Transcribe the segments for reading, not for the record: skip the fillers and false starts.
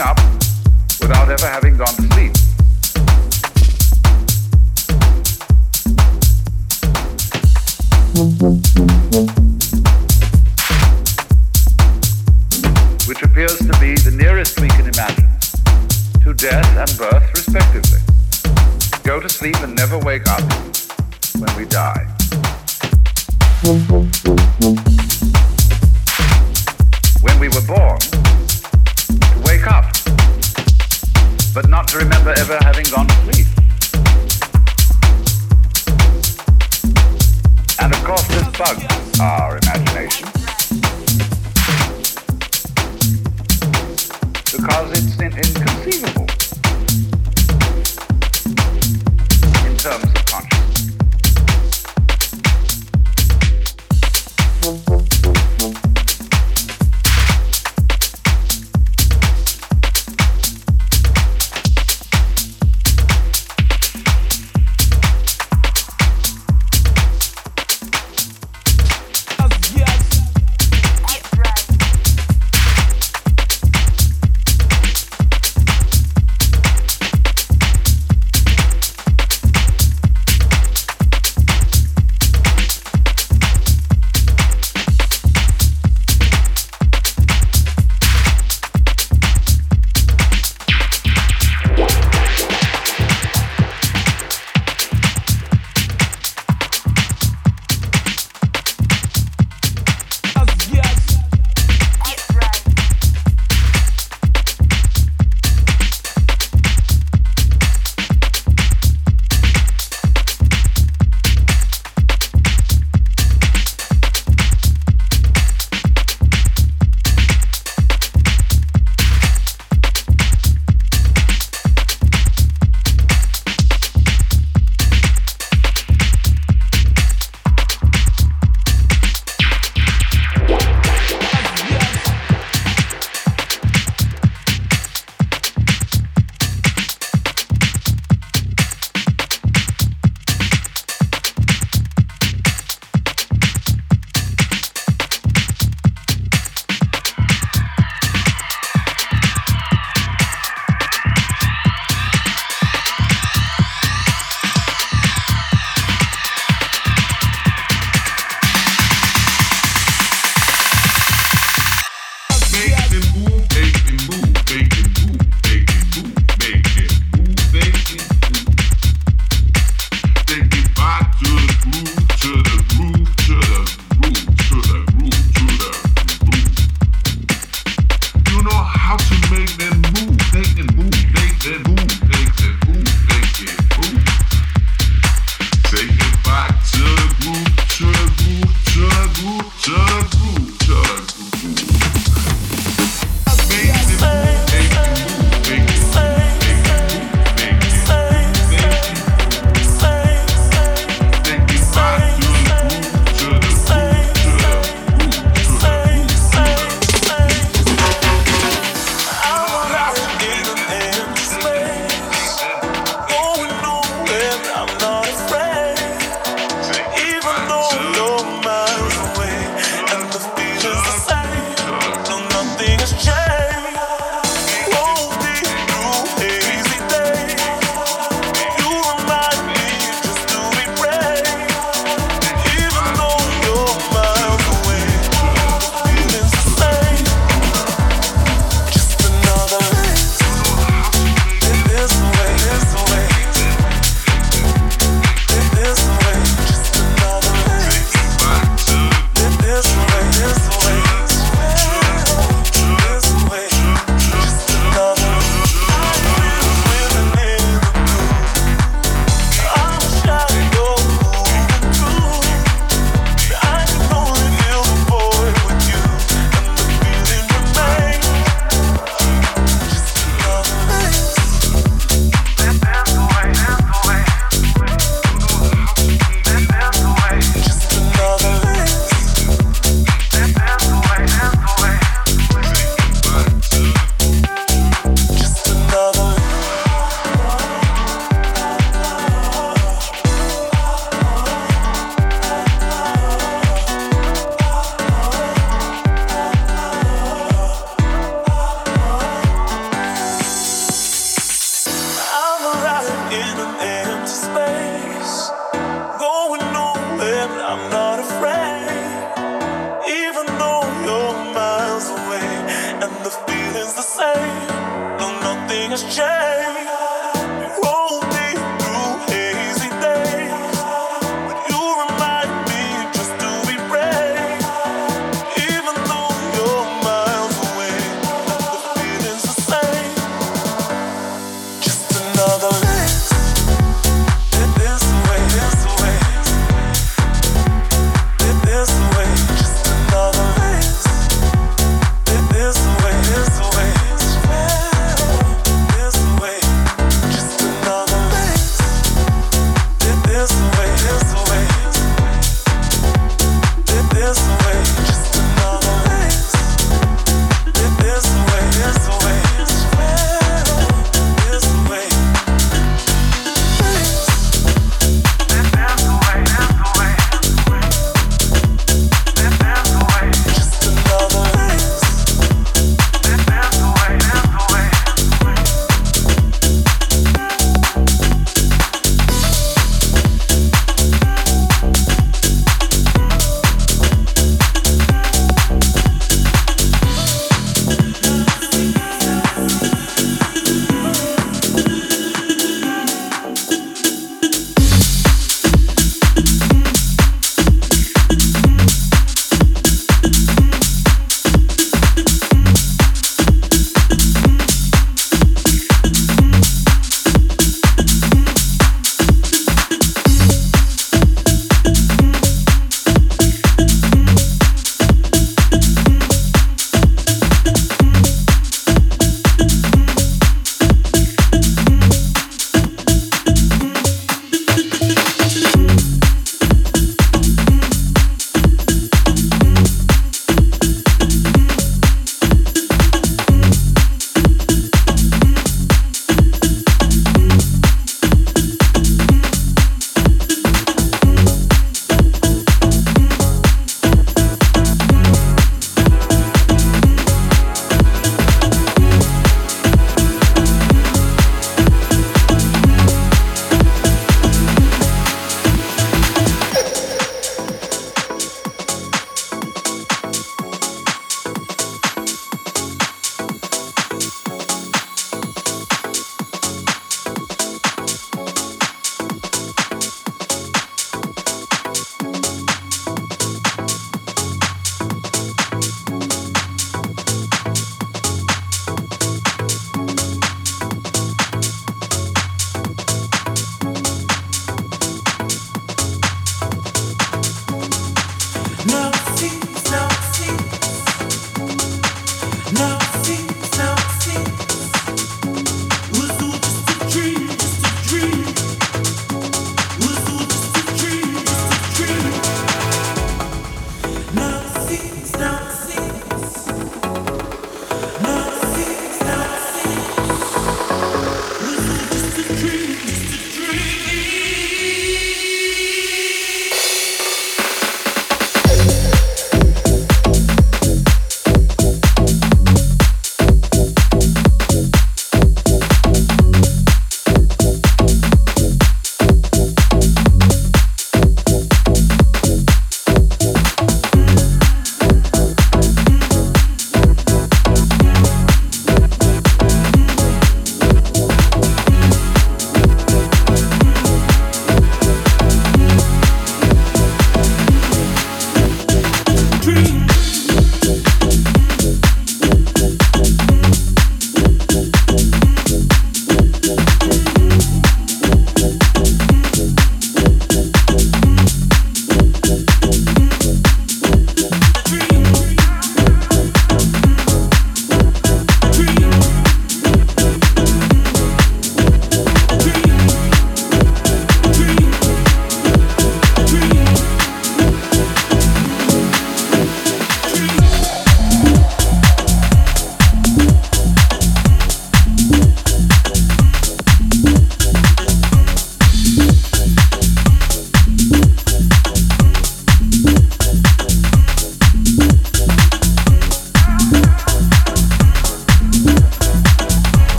Up without ever having gone to sleep. go to sleep and never wake up when we die. When we were born, to wake up, but not to remember ever having gone to sleep. And of course this bugs our imagination, because it's inconceivable in terms of consciousness.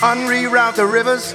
Unreroute the rivers,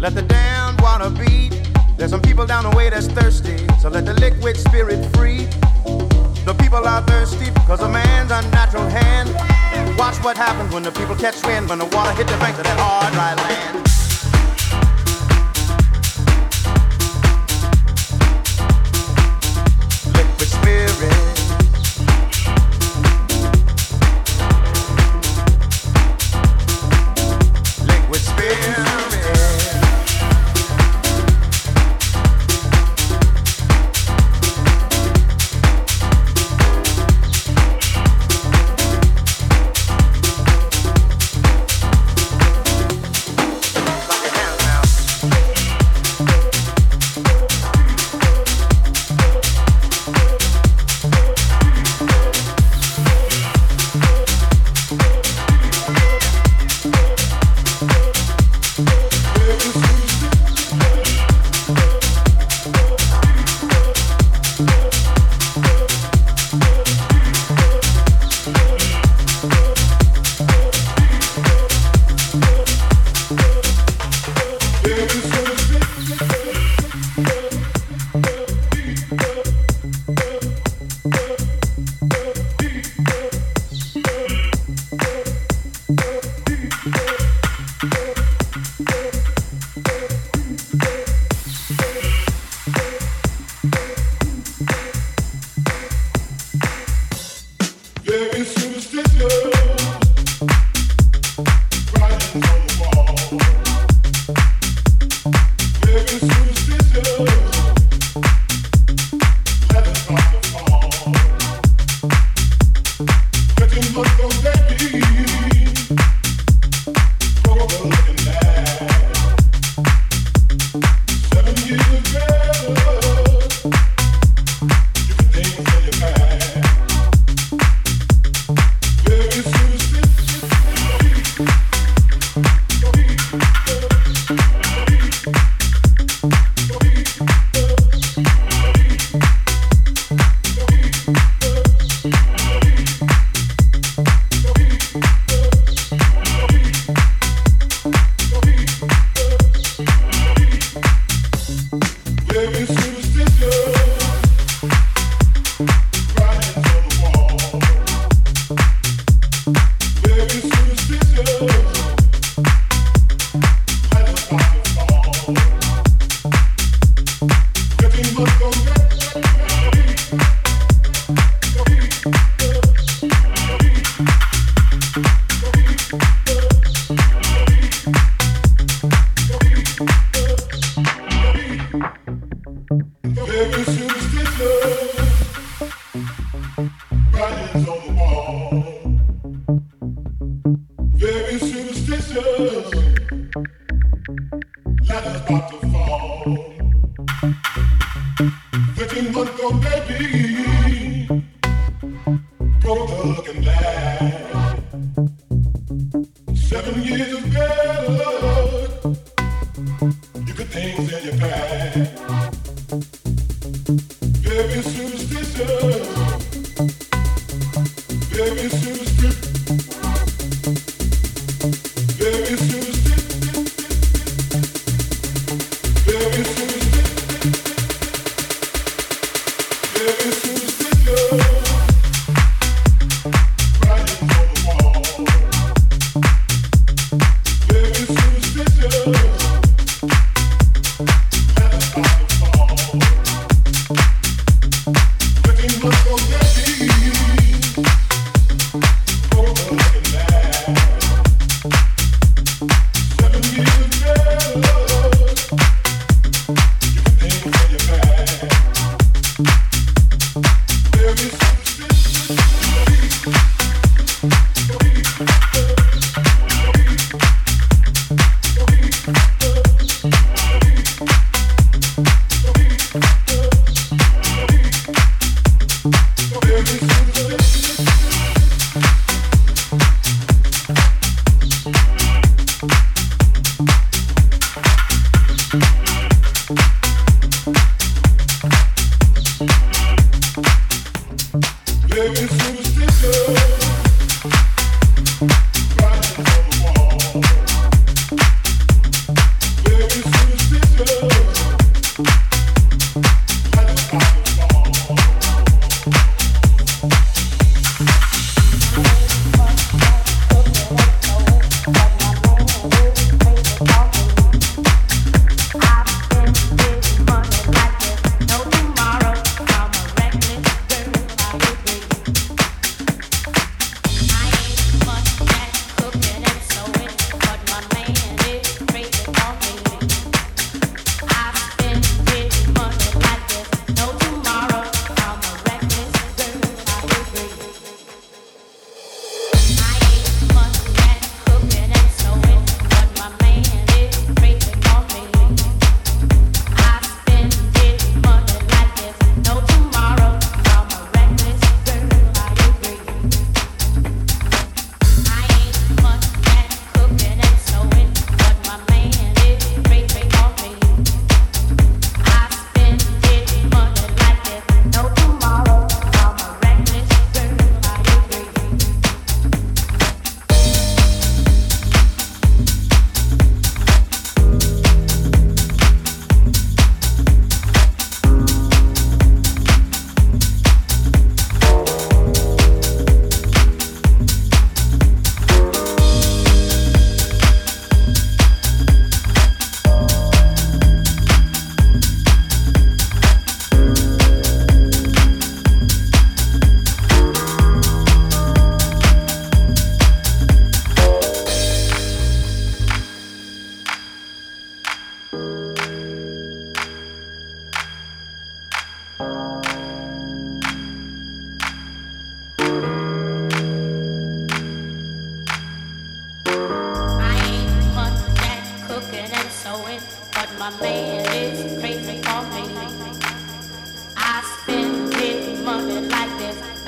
Let the damned water beat. There's some people down the way that's thirsty, so let the liquid spirit free. The people are thirsty because of man's unnatural hand. Watch what happens when the people catch wind, when the water hit the banks of that hard, dry land.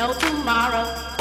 no tomorrow.